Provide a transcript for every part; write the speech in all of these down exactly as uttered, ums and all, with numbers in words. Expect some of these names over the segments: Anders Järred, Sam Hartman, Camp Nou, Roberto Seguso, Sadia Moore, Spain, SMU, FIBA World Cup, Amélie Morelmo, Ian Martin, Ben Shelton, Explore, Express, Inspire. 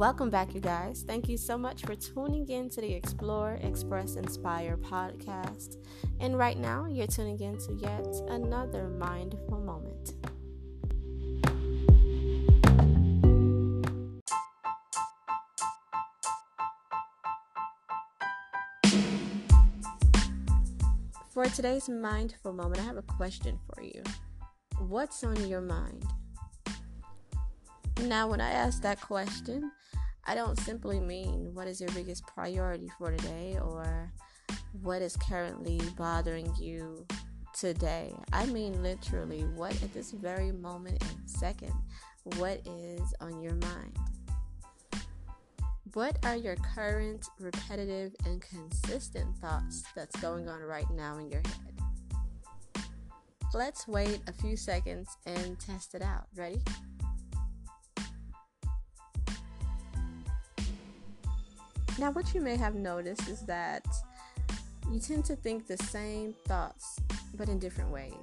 Welcome back, you guys. Thank you so much for tuning in to the Explore, Express, Inspire podcast. And right now, you're tuning in to yet another mindful moment. For today's mindful moment, I have a question for you. What's on your mind? Now, when I ask that question, I don't simply mean what is your biggest priority for today or what is currently bothering you today. I mean literally what at this very moment and second, what is on your mind? What are your current repetitive and consistent thoughts that's going on right now in your head? Let's wait a few seconds and test it out. Ready? Now, what you may have noticed is that you tend to think the same thoughts, but in different ways.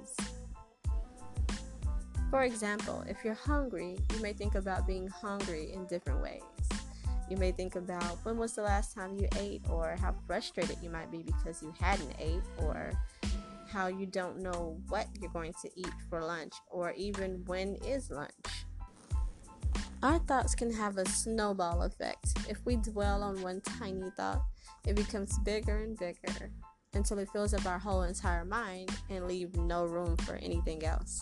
For example, if you're hungry, you may think about being hungry in different ways. You may think about when was the last time you ate, or how frustrated you might be because you hadn't ate, or how you don't know what you're going to eat for lunch, or even when is lunch. Our thoughts can have a snowball effect. If we dwell on one tiny thought, it becomes bigger and bigger until it fills up our whole entire mind and leaves no room for anything else.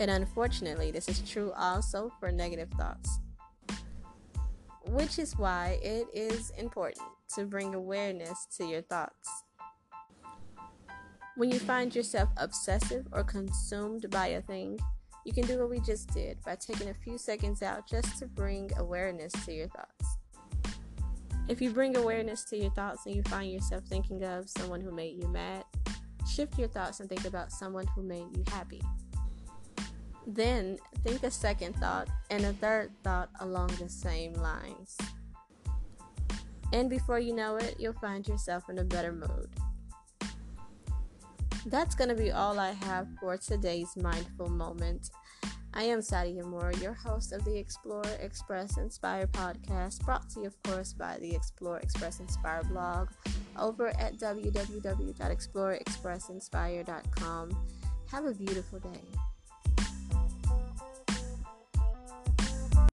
And unfortunately, this is true also for negative thoughts, which is why it is important to bring awareness to your thoughts. When you find yourself obsessive or consumed by a thing, you can do what we just did by taking a few seconds out just to bring awareness to your thoughts. If you bring awareness to your thoughts and you find yourself thinking of someone who made you mad, shift your thoughts and think about someone who made you happy. Then think a second thought and a third thought along the same lines. And before you know it, you'll find yourself in a better mood. That's going to be all I have for today's mindful moment. I am Sadia Moore, your host of the Explore, Express, Inspire podcast, brought to you, of course, by the Explore, Express, Inspire blog over at w w w dot explore express inspire dot com. Have a beautiful day.